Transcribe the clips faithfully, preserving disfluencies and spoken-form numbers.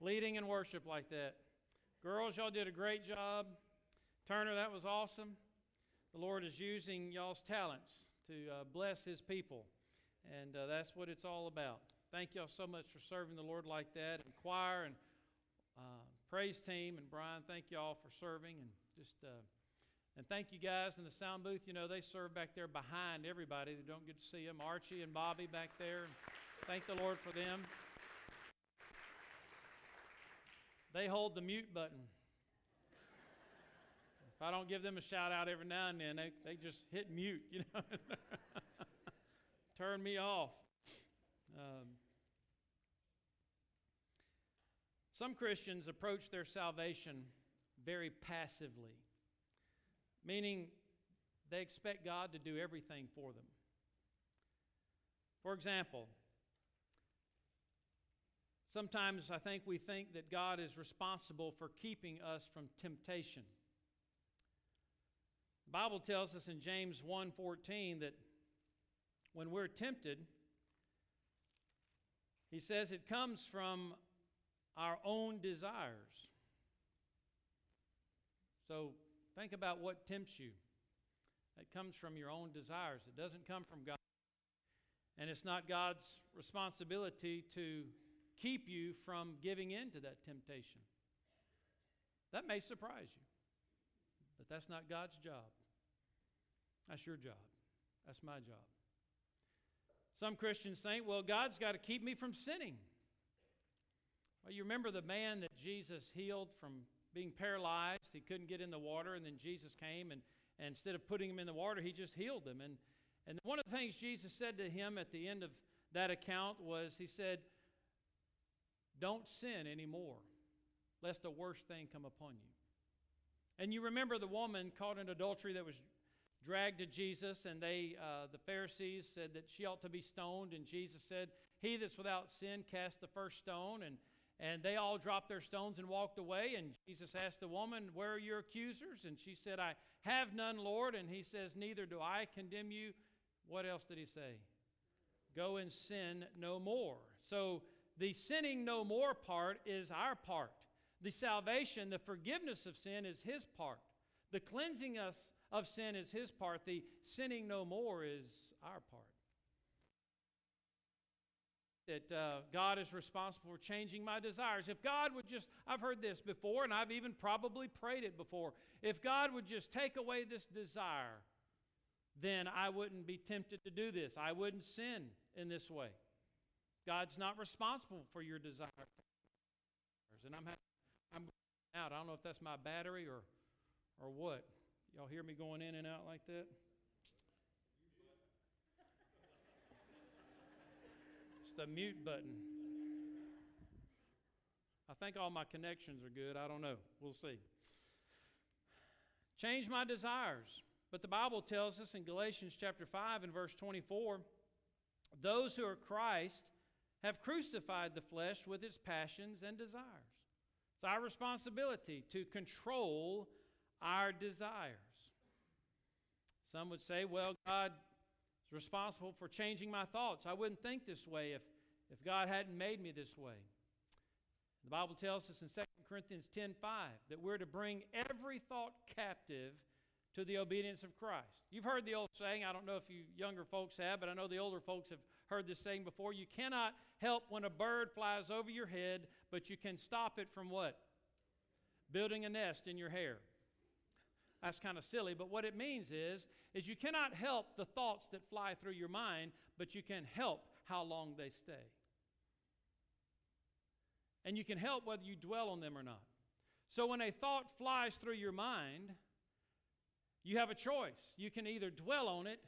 leading in worship like that. Girls, y'all did a great job. Turner, that was awesome. The Lord is using y'all's talents to uh, bless his people, and uh, that's what it's all about. Thank y'all so much for serving the Lord like that, and choir and uh, praise team, and Brian, thank y'all for serving, and just uh, and thank you guys in the sound booth. You know, they serve back there behind everybody that don't get to see them, Archie and Bobby back there. Thank the Lord for them. They hold the mute button. If I don't give them a shout out every now and then, they, they just hit mute, you know. Turn me off. Um, some Christians approach their salvation very passively, meaning they expect God to do everything for them. For example, sometimes I think we think that God is responsible for keeping us from temptation. The Bible tells us in James one fourteen that when we're tempted, he says it comes from our own desires. So think about what tempts you. It comes from your own desires. It doesn't come from God. And it's not God's responsibility to keep you from giving in to that temptation. That may surprise you, but that's not God's job. That's your job. That's my job. Some Christians think, well, God's got to keep me from sinning. Well, you remember the man that Jesus healed from being paralyzed? He couldn't get in the water, and then Jesus came, and, and instead of putting him in the water, he just healed him. And, and one of the things Jesus said to him at the end of that account was, he said, "Don't sin anymore, lest a worse thing come upon you." And you remember the woman caught in adultery that was dragged to Jesus, and they, uh, the Pharisees said that she ought to be stoned, and Jesus said, "He that's without sin cast the first stone," and, and they all dropped their stones and walked away, and Jesus asked the woman, "Where are your accusers?" And she said, "I have none, Lord," and he says, "Neither do I condemn you." What else did he say? "Go and sin no more." So the sinning no more part is our part. The salvation, the forgiveness of sin is his part. The cleansing us of sin is his part. The sinning no more is our part. That uh, God is responsible for changing my desires. If God would just, I've heard this before, and I've even probably prayed it before. If God would just take away this desire, then I wouldn't be tempted to do this. I wouldn't sin in this way. God's not responsible for your desires. And I'm, I'm going out. I don't know if that's my battery or, or what. Y'all hear me going in and out like that? It's the mute button. I think all my connections are good. I don't know. We'll see. Change my desires. But the Bible tells us in Galatians chapter five and verse twenty-four, those who are Christ have crucified the flesh with its passions and desires. It's our responsibility to control our desires. Some would say, well, God is responsible for changing my thoughts. I wouldn't think this way if, if God hadn't made me this way. The Bible tells us in Second Corinthians ten five that we're to bring every thought captive to the obedience of Christ. You've heard the old saying, I don't know if you younger folks have, but I know the older folks have heard this saying before, you cannot help when a bird flies over your head, but you can stop it from what? Building a nest in your hair. That's kind of silly, but what it means is, is you cannot help the thoughts that fly through your mind, but you can help how long they stay. And you can help whether you dwell on them or not. So when a thought flies through your mind, you have a choice. You can either dwell on it.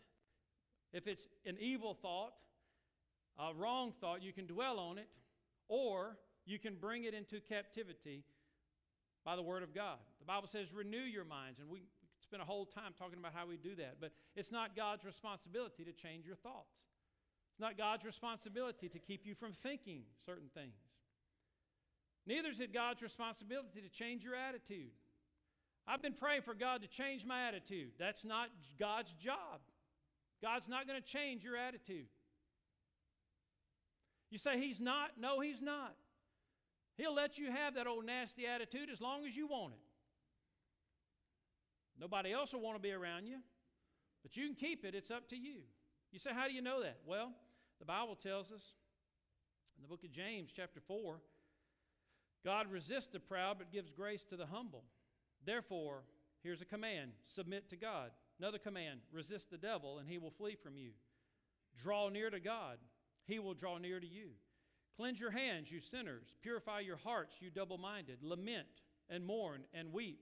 If it's an evil thought, a wrong thought, you can dwell on it, or you can bring it into captivity by the Word of God. The Bible says renew your minds, and we spent a whole time talking about how we do that, but it's not God's responsibility to change your thoughts. It's not God's responsibility to keep you from thinking certain things. Neither is it God's responsibility to change your attitude. I've been praying for God to change my attitude. That's not God's job. God's not going to change your attitude. You say, he's not? No, he's not. He'll let you have that old nasty attitude as long as you want it. Nobody else will want to be around you, but you can keep it. It's up to you. You say, how do you know that? Well, the Bible tells us in the book of James, chapter four, God resists the proud but gives grace to the humble. Therefore, here's a command, submit to God. Another command, resist the devil and he will flee from you. Draw near to God, he will draw near to you. Cleanse your hands, you sinners. Purify your hearts, you double-minded. Lament and mourn and weep.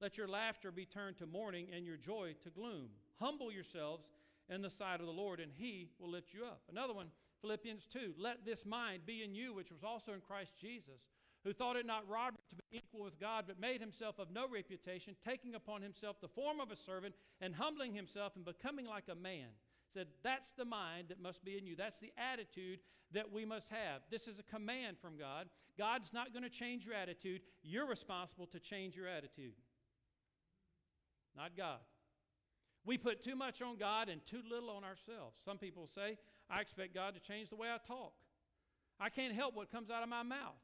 Let your laughter be turned to mourning and your joy to gloom. Humble yourselves in the sight of the Lord, and he will lift you up. Another one, Philippians two. Let this mind be in you, which was also in Christ Jesus, who thought it not robbery to be equal with God, but made himself of no reputation, taking upon himself the form of a servant, and humbling himself and becoming like a man. Said, that's the mind that must be in you. That's the attitude that we must have. This is a command from God. God's not going to change your attitude. You're responsible to change your attitude, not God. We put too much on God and too little on ourselves. Some people say, I expect God to change the way I talk. I can't help what comes out of my mouth.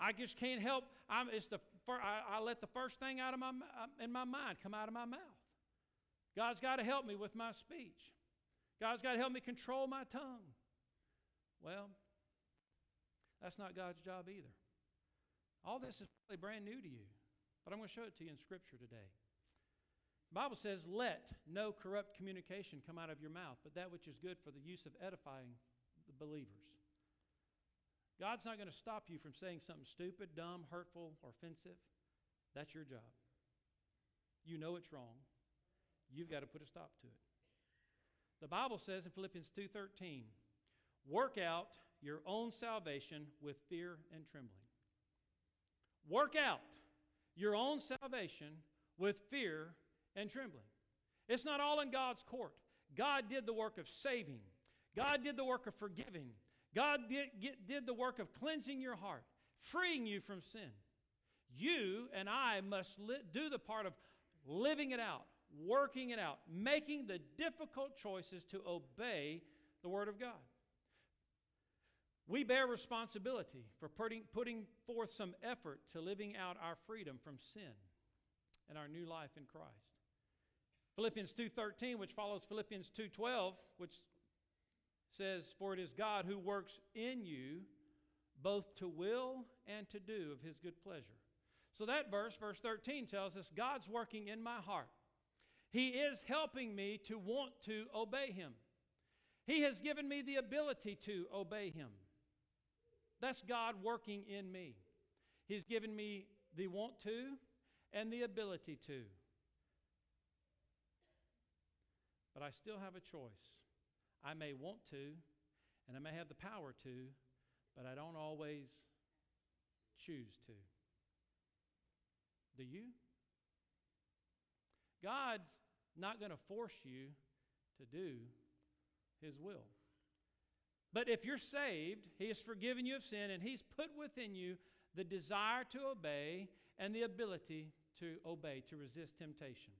I just can't help. I'm, it's the fir- I, I let the first thing out of my in my mind come out of my mouth. God's got to help me with my speech. God's got to help me control my tongue. Well, that's not God's job either. All this is probably brand new to you, but I'm going to show it to you in Scripture today. The Bible says, let no corrupt communication come out of your mouth, but that which is good for the use of edifying the believers. God's not going to stop you from saying something stupid, dumb, hurtful, or offensive. That's your job. You know it's wrong. You've got to put a stop to it. The Bible says in Philippians two thirteen, work out your own salvation with fear and trembling. Work out your own salvation with fear and trembling. It's not all in God's court. God did the work of saving. God did the work of forgiving. God did, get, did the work of cleansing your heart, freeing you from sin. You and I must li- do the part of living it out, working it out, making the difficult choices to obey the Word of God. We bear responsibility for putting, putting forth some effort to living out our freedom from sin and our new life in Christ. Philippians two thirteen, which follows Philippians two twelve, which says, for it is God who works in you both to will and to do of his good pleasure. So that verse, verse thirteen, tells us God's working in my heart. He is helping me to want to obey him. He has given me the ability to obey him. That's God working in me. He's given me the want to and the ability to. But I still have a choice. I may want to, and I may have the power to, but I don't always choose to. Do you? God's not going to force you to do his will. But if you're saved, he has forgiven you of sin, and he's put within you the desire to obey and the ability to obey, to resist temptation.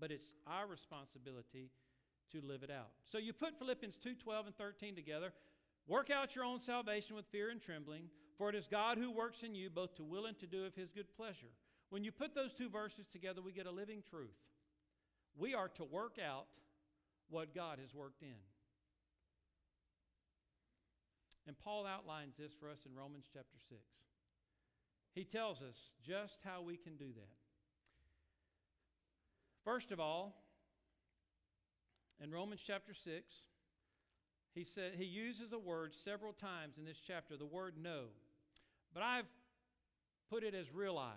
But it's our responsibility to live it out. So you put Philippians two twelve and thirteen together. Work out your own salvation with fear and trembling, for it is God who works in you both to will and to do of his good pleasure. When you put those two verses together, we get a living truth. We are to work out what God has worked in. And Paul outlines this for us in Romans chapter six. He tells us just how we can do that. First of all, in Romans chapter six, he said he uses a word several times in this chapter, the word know. But I've put it as realize.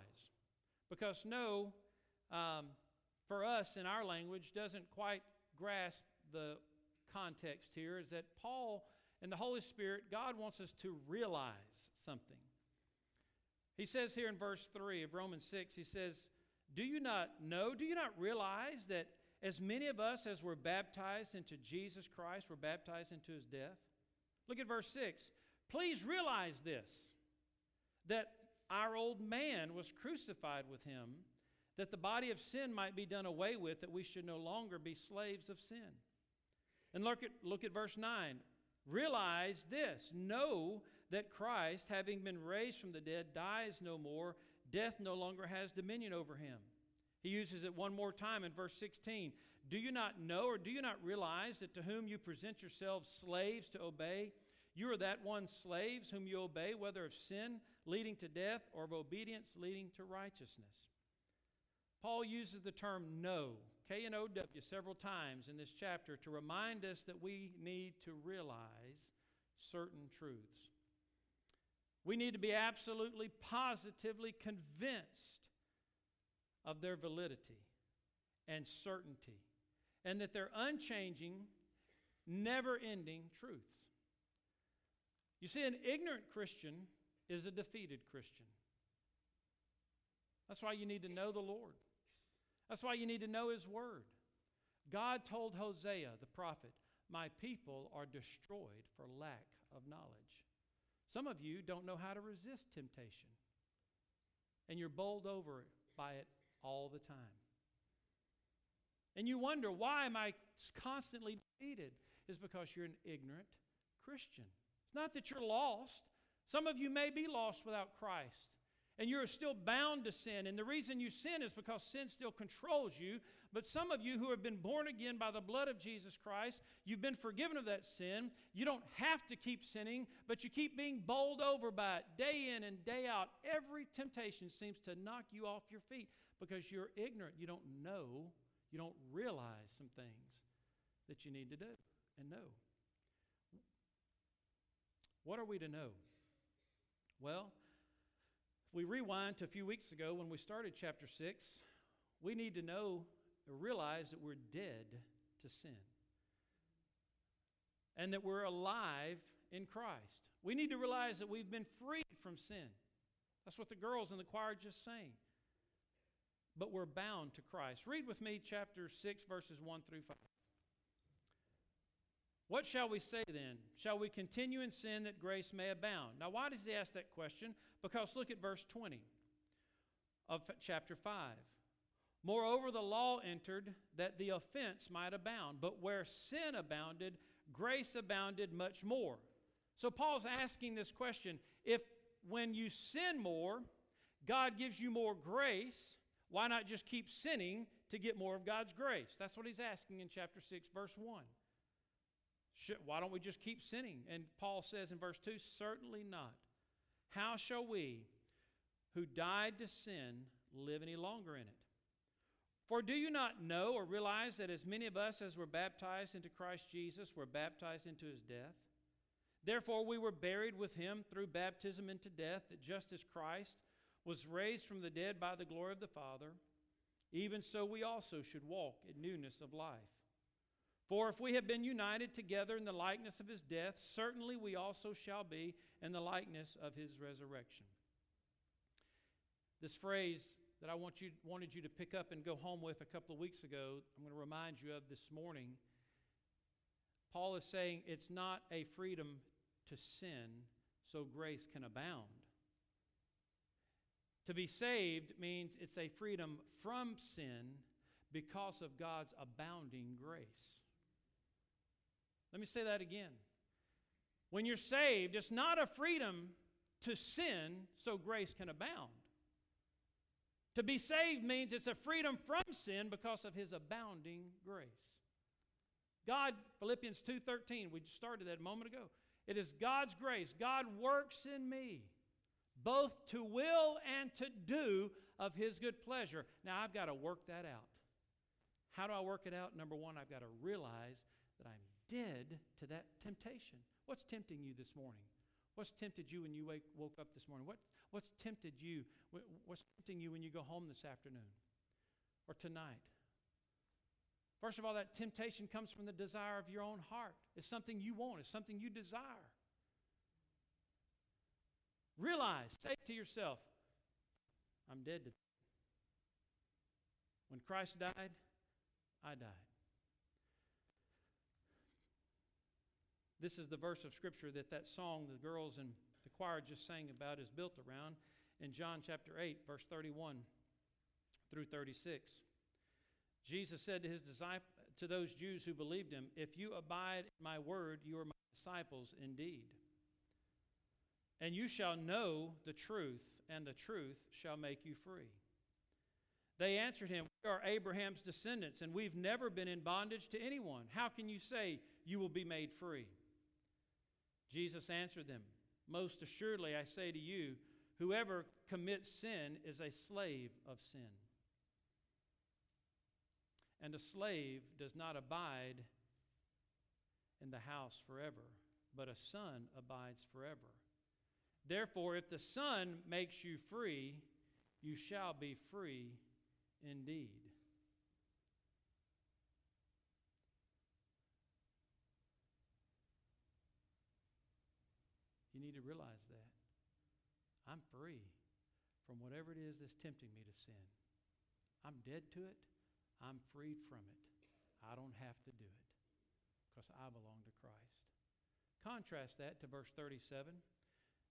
Because no, um, for us in our language, doesn't quite grasp the context here, is that Paul and the Holy Spirit, God wants us to realize something. He says here in verse three of Romans six, he says, do you not know, do you not realize that as many of us as were baptized into Jesus Christ were baptized into his death? Look at verse six. Please realize this, that our old man was crucified with him, that the body of sin might be done away with, that we should no longer be slaves of sin. And look at, look at verse nine. Realize this, know that Christ, having been raised from the dead, dies no more, death no longer has dominion over him. He uses it one more time in verse sixteen. Do you not know or do you not realize that to whom you present yourselves slaves to obey, you are that one slaves whom you obey, whether of sin leading to death or of obedience leading to righteousness? Paul uses the term know, K N O W, several times in this chapter to remind us that we need to realize certain truths. We need to be absolutely, positively convinced of their validity and certainty, and that they're unchanging, never-ending truths. You see, an ignorant Christian is a defeated Christian. That's why you need to know the Lord. That's why you need to know His Word. God told Hosea the prophet, "My people are destroyed for lack of knowledge." Some of you don't know how to resist temptation, and you're bowled over by it all the time. And you wonder, why am I constantly defeated? It's because you're an ignorant Christian. It's not that you're lost. Some of you may be lost without Christ, and you're still bound to sin. And the reason you sin is because sin still controls you. But some of you who have been born again by the blood of Jesus Christ, you've been forgiven of that sin. You don't have to keep sinning, but you keep being bowled over by it day in and day out. Every temptation seems to knock you off your feet because you're ignorant. You don't know, you don't realize some things that you need to do and know. What are we to know? Well, if we rewind to a few weeks ago when we started chapter six, we need to know or realize that we're dead to sin and that we're alive in Christ. We need to realize that we've been freed from sin. That's what the girls in the choir just sang. But we're bound to Christ. Read with me chapter six, verses one through five. What shall we say then? Shall we continue in sin that grace may abound? Now, why does he ask that question? Because look at verse twenty of chapter five. Moreover, the law entered that the offense might abound, but where sin abounded, grace abounded much more. So Paul's asking this question. If when you sin more, God gives you more grace, why not just keep sinning to get more of God's grace? That's what he's asking in chapter six, verse one. Should, why don't we just keep sinning? And Paul says in verse two, certainly not. How shall we, who died to sin, live any longer in it? For do you not know or realize that as many of us as were baptized into Christ Jesus were baptized into his death? Therefore we were buried with him through baptism into death, that just as Christ was raised from the dead by the glory of the Father, even so we also should walk in newness of life. For if we have been united together in the likeness of his death, certainly we also shall be in the likeness of his resurrection. This phrase that I want you, wanted you to pick up and go home with a couple of weeks ago, I'm going to remind you of this morning. Paul is saying it's not a freedom to sin so grace can abound. To be saved means it's a freedom from sin because of God's abounding grace. Let me say that again. When you're saved, it's not a freedom to sin so grace can abound. To be saved means it's a freedom from sin because of his abounding grace. God, Philippians two thirteen, we started that a moment ago. It is God's grace. God works in me, both to will and to do of his good pleasure. Now, I've got to work that out. How do I work it out? Number one, I've got to realize that I'm dead to that temptation. What's tempting you this morning? What's tempted you when you wake, woke up this morning? What, what's tempted you? What's tempting you when you go home this afternoon or tonight? First of all, that temptation comes from the desire of your own heart. It's something you want. It's something you desire. Realize, say to yourself, I'm dead to that. When Christ died, I died. This is the verse of Scripture that that song the girls in the choir just sang about is built around in John chapter eight, verse thirty-one through thirty-six. Jesus said to his disciples, to those Jews who believed him, if you abide in my word, you are my disciples indeed. and you shall know the truth, and the truth shall make you free. They answered him, we are Abraham's descendants, and we've never been in bondage to anyone. How can you say you will be made free? Jesus answered them, most assuredly I say to you, whoever commits sin is a slave of sin. And a slave does not abide in the house forever, but a son abides forever. Therefore, if the Son makes you free, you shall be free indeed. You need to realize that. I'm free from whatever it is that's tempting me to sin. I'm dead to it. I'm freed from it. I don't have to do it because I belong to Christ. Contrast that to verse thirty-seven.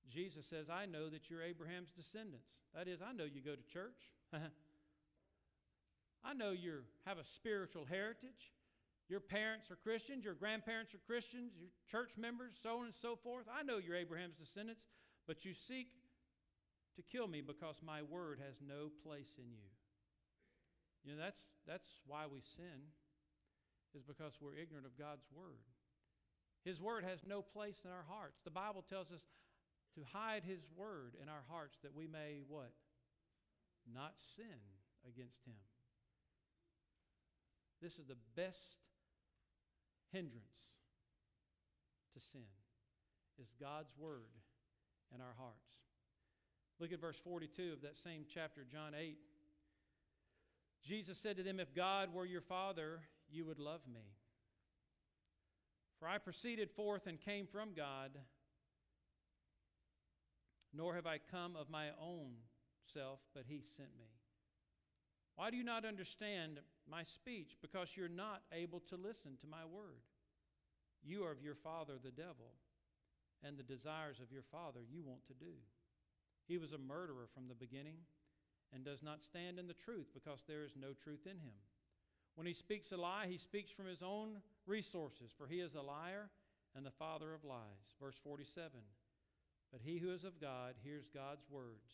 Jesus says, I know that you're Abraham's descendants. That is, I know you go to church. I know you have a spiritual heritage. Your parents are Christians. Your grandparents are Christians. Your church members, so on and so forth. I know you're Abraham's descendants, but you seek to kill me because my word has no place in you. You know, that's, that's why we sin, is because we're ignorant of God's word. His word has no place in our hearts. The Bible tells us to hide his word in our hearts that we may, what? Not sin against him. This is the best hindrance to sin, is God's word in our hearts. Look at verse forty-two of that same chapter, John eight. Jesus said to them, if God were your Father, you would love me. For I proceeded forth and came from God, nor have I come of my own self, but he sent me. Why do you not understand my speech? Because you're not able to listen to my word. You are of your father, the devil, and the desires of your father you want to do. He was a murderer from the beginning, and does not stand in the truth, because there is no truth in him. When he speaks a lie, he speaks from his own resources, for he is a liar and the father of lies. Verse forty-seven, but he who is of God hears God's words.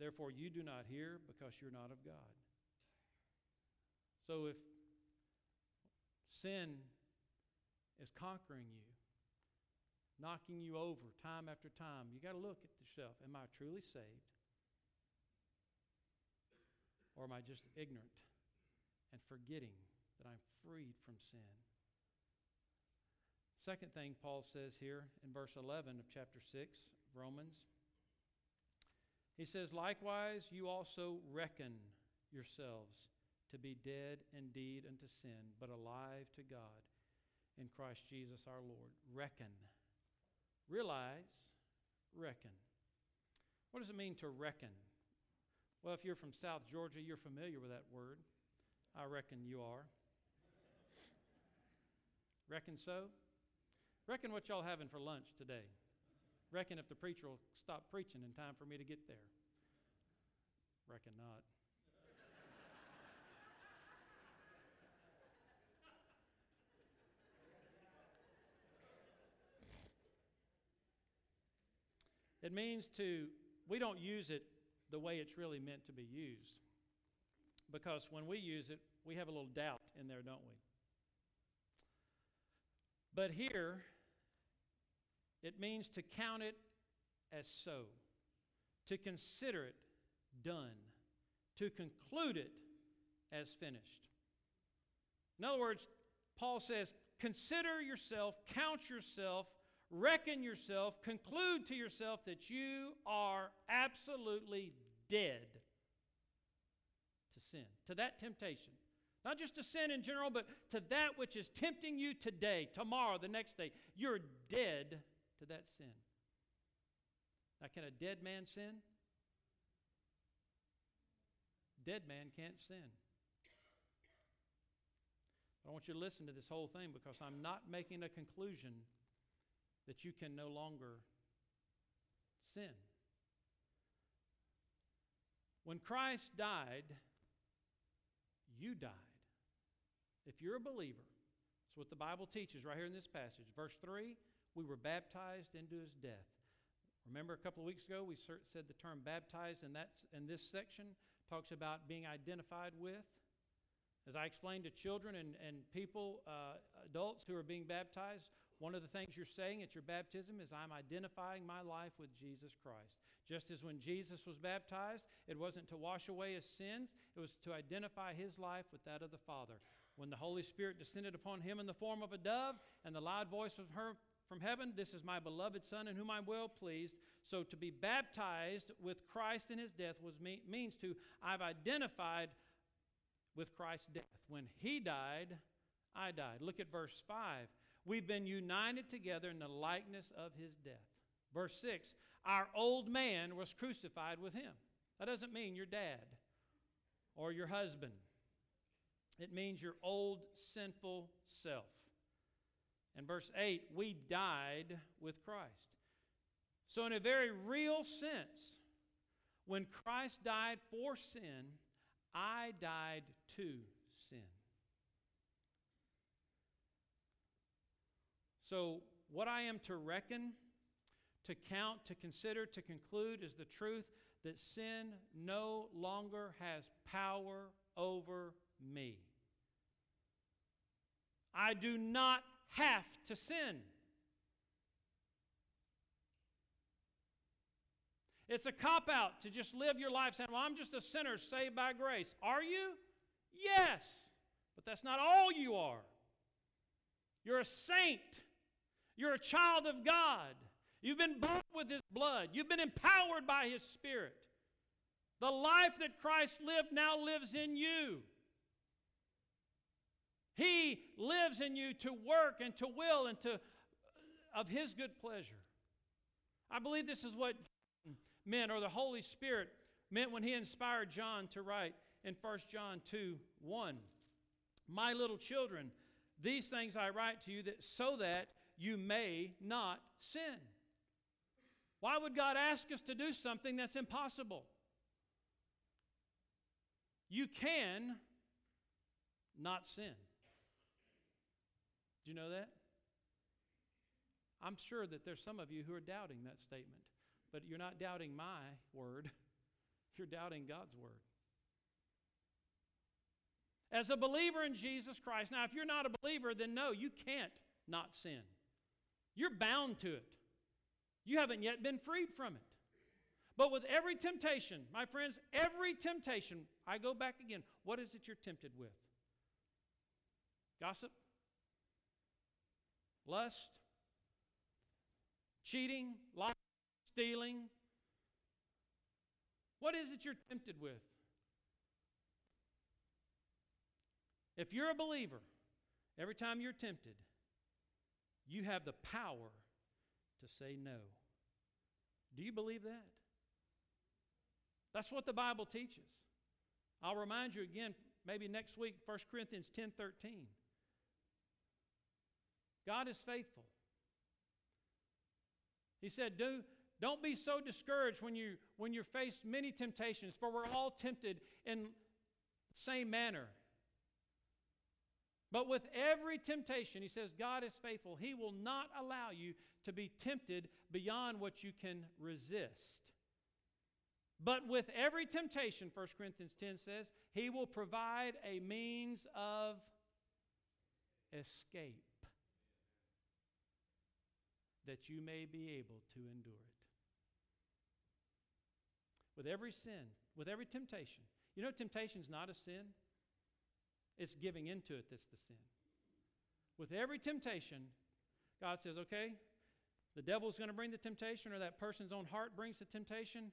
Therefore you do not hear, because you're not of God. So if sin is conquering you, knocking you over time after time, you got to look at yourself. Am I truly saved? Or am I just ignorant and forgetting that I'm freed from sin? Second thing Paul says here in verse eleven of chapter six, Romans. He says, likewise, you also reckon yourselves to be dead indeed unto sin, but alive to God in Christ Jesus our Lord. Reckon. Realize, reckon. What does it mean to reckon? Well, if you're from South Georgia, you're familiar with that word. I reckon you are. Reckon so? Reckon what y'all having for lunch today. Reckon if the preacher will stop preaching in time for me to get there. Reckon not. It means to, we don't use it the way it's really meant to be used. Because when we use it, we have a little doubt in there, don't we? But here, it means to count it as so, to consider it done, to conclude it as finished. In other words, Paul says, consider yourself, count yourself, reckon yourself, conclude to yourself that you are absolutely dead to sin, to that temptation. Not just to sin in general, but to that which is tempting you today, tomorrow, the next day. You're dead to that sin. Now, can a dead man sin? Dead man can't sin. But I want you to listen to this whole thing, because I'm not making a conclusion that you can no longer sin. When Christ died, you died. If you're a believer, that's what the Bible teaches right here in this passage. Verse three, we were baptized into his death. Remember a couple of weeks ago we said the term baptized, and that's in this section talks about being identified with. As I explained to children and, and people, uh, adults who are being baptized, one of the things you're saying at your baptism is, I'm identifying my life with Jesus Christ. Just as when Jesus was baptized, it wasn't to wash away his sins, it was to identify his life with that of the Father. When the Holy Spirit descended upon him in the form of a dove, and the loud voice was heard from heaven, "This is my beloved Son in whom I'm well pleased." So to be baptized with Christ in his death was me- means to, I've identified with Christ's death. When he died, I died. Look at verse five. We've been united together in the likeness of his death. Verse six, our old man was crucified with him. That doesn't mean your dad or your husband. It means your old sinful self. And verse eight, we died with Christ. So in a very real sense, when Christ died for sin, I died to sin. So what I am to reckon, to count, to consider, to conclude is the truth that sin no longer has power over me. I do not have to sin. It's a cop-out to just live your life saying, well, I'm just a sinner saved by grace. Are you? Yes. But that's not all you are. You're a saint. You're a child of God. You've been bought with his blood. You've been empowered by his Spirit. The life that Christ lived now lives in you. He lives in you to work and to will and to of his good pleasure. I believe this is what meant, or the Holy Spirit meant, when he inspired John to write in First John two one, "My little children, these things I write to you that so that you may not sin." Why would God ask us to do something that's impossible? You can not sin. Do you know that? I'm sure that there's some of you who are doubting that statement. But you're not doubting my word. You're doubting God's word. As a believer in Jesus Christ, now if you're not a believer, then no, you can't not sin. You're bound to it. You haven't yet been freed from it. But with every temptation, my friends, every temptation, I go back again. What is it you're tempted with? Gossip? Lust? Cheating? Lying? Stealing? What is it you're tempted with? If you're a believer, every time you're tempted, you have the power to say no. Do you believe that? That's what the Bible teaches. I'll remind you again, maybe next week, First Corinthians ten thirteen. God is faithful. He said, do Don't be so discouraged when, you, when you're faced many temptations, for we're all tempted in the same manner. But with every temptation, he says, God is faithful. He will not allow you to be tempted beyond what you can resist. But with every temptation, First Corinthians ten says, he will provide a means of escape that you may be able to endure it. With every sin, with every temptation. You know, temptation's not a sin. It's giving into it that's the sin. With every temptation, God says, okay, the devil's going to bring the temptation, or that person's own heart brings the temptation.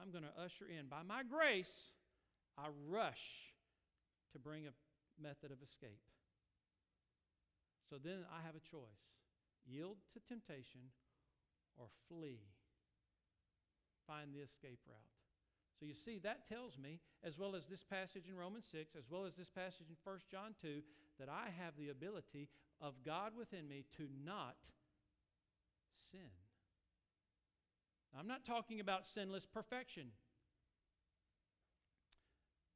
I'm going to usher in. By my grace, I rush to bring a method of escape. So then I have a choice. Yield to temptation or flee. Find the escape route. So you see, that tells me, as well as this passage in Romans six, as well as this passage in First John two, that I have the ability of God within me to not sin. Now, I'm not talking about sinless perfection.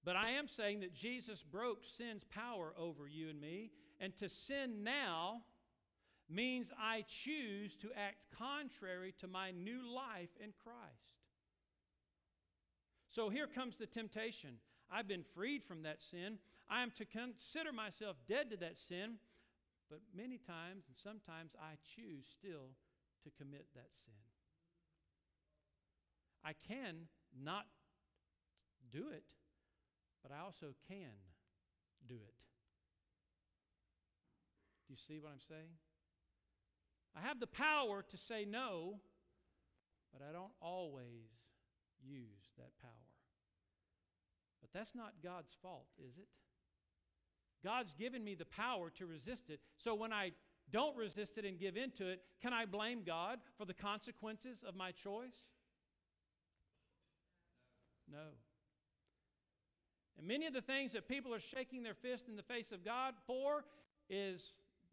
But I am saying that Jesus broke sin's power over you and me, and to sin now means I choose to act contrary to my new life in Christ. So here comes the temptation. I've been freed from that sin. I am to consider myself dead to that sin. But many times and sometimes I choose still to commit that sin. I can not do it, but I also can do it. Do you see what I'm saying? I have the power to say no, but I don't always use that power. But that's not God's fault, is it? God's given me the power to resist it. So when I don't resist it and give into it, can I blame God for the consequences of my choice? No. And many of the things that people are shaking their fist in the face of God for is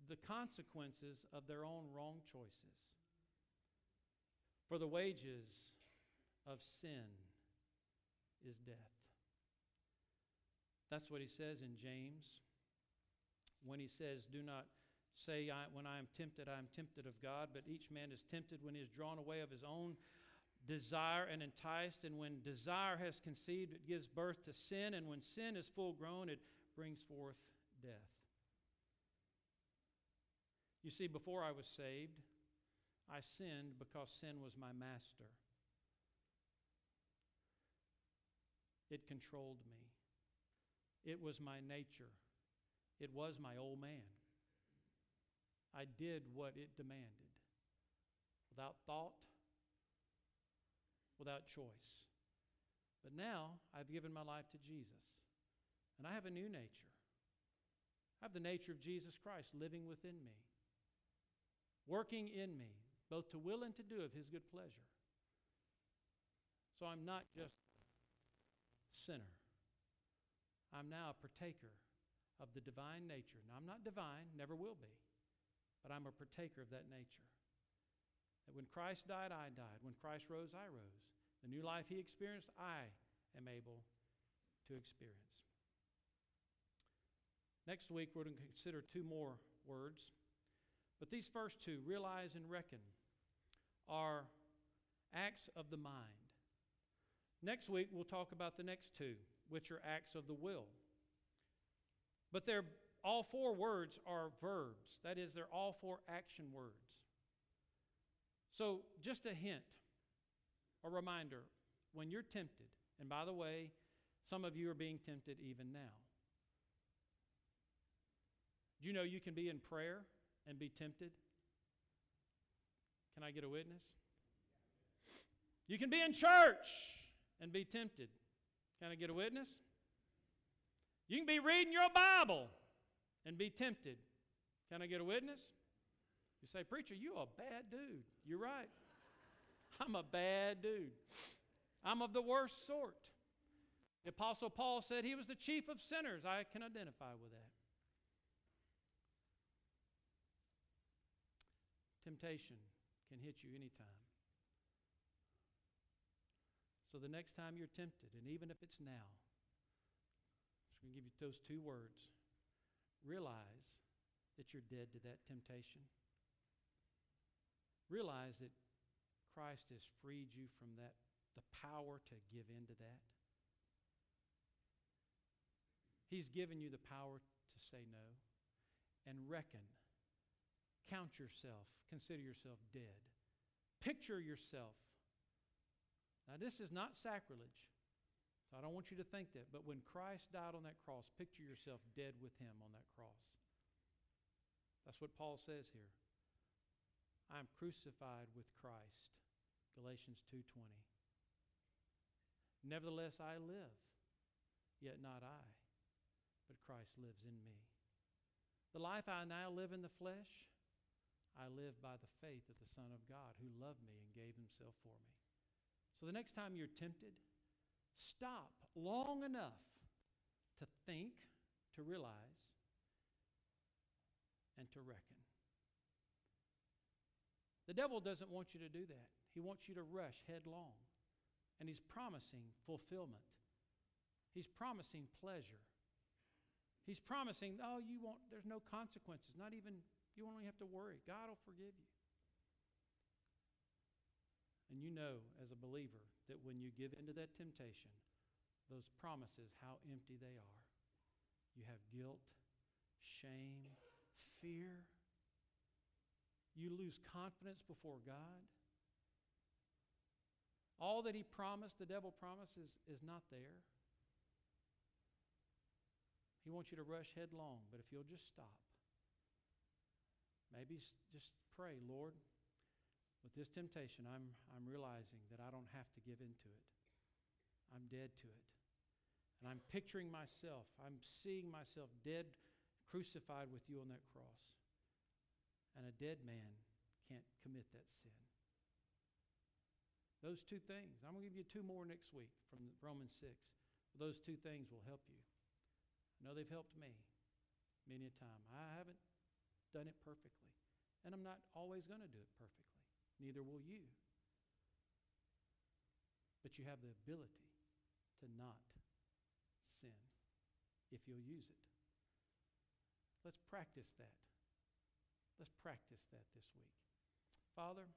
the consequences of their own wrong choices. For the wages of sin is death. That's what he says in James when he says, do not say, I, when I am tempted, I am tempted of God, but each man is tempted when he is drawn away of his own desire and enticed, and when desire has conceived, it gives birth to sin, and when sin is full grown, it brings forth death. You see, before I was saved, I sinned because sin was my master. It controlled me. It was my nature. It was my old man. I did what it demanded, without thought, without choice. But now I've given my life to Jesus, and I have a new nature. I have the nature of Jesus Christ living within me, working in me, both to will and to do of his good pleasure. So I'm not just a sinner. I'm now a partaker of the divine nature. Now, I'm not divine, never will be, but I'm a partaker of that nature. That when Christ died, I died. When Christ rose, I rose. The new life he experienced, I am able to experience. Next week, we're going to consider two more words. But these first two, realize and reckon, are acts of the mind. Next week, we'll talk about the next two, which are acts of the will. But they're, all four words are verbs. That is, they're all four action words. So just a hint, a reminder, when you're tempted, and by the way, some of you are being tempted even now. Do you know you can be in prayer and be tempted? Can I get a witness? You can be in church and be tempted. Can I get a witness? You can be reading your Bible and be tempted. Can I get a witness? You say, preacher, you a bad dude. You're right. I'm a bad dude. I'm of the worst sort. The Apostle Paul said he was the chief of sinners. I can identify with that. Temptation can hit you anytime. So the next time you're tempted, and even if it's now, I'm just going to give you those two words. Realize that you're dead to that temptation. Realize that Christ has freed you from that, the power to give in to that. He's given you the power to say no. And reckon, count yourself, consider yourself dead. Picture yourself. Now, this is not sacrilege, so I don't want you to think that. But when Christ died on that cross, picture yourself dead with him on that cross. That's what Paul says here. I am crucified with Christ, Galatians two twenty. Nevertheless, I live, yet not I, but Christ lives in me. The life I now live in the flesh, I live by the faith of the Son of God who loved me and gave himself for me. So the next time you're tempted, stop long enough to think, to realize, and to reckon. The devil doesn't want you to do that. He wants you to rush headlong. And he's promising fulfillment. He's promising pleasure. He's promising, oh, you won't, there's no consequences, not even You won't even have to worry. God will forgive you. And you know, as a believer, that when you give into that temptation, those promises, how empty they are. You have guilt, shame, fear. You lose confidence before God. All that he promised, the devil promises, is not there. He wants you to rush headlong, but if you'll just stop, maybe just pray, Lord, with this temptation, I'm, I'm realizing that I don't have to give into it. I'm dead to it. And I'm picturing myself, I'm seeing myself dead, crucified with you on that cross. And a dead man can't commit that sin. Those two things. I'm going to give you two more next week from Romans six. Those two things will help you. I know they've helped me many a time. I haven't done it perfectly. And I'm not always going to do it perfectly. Neither will you. But you have the ability to not sin if you'll use it. Let's practice that. Let's practice that this week. Father,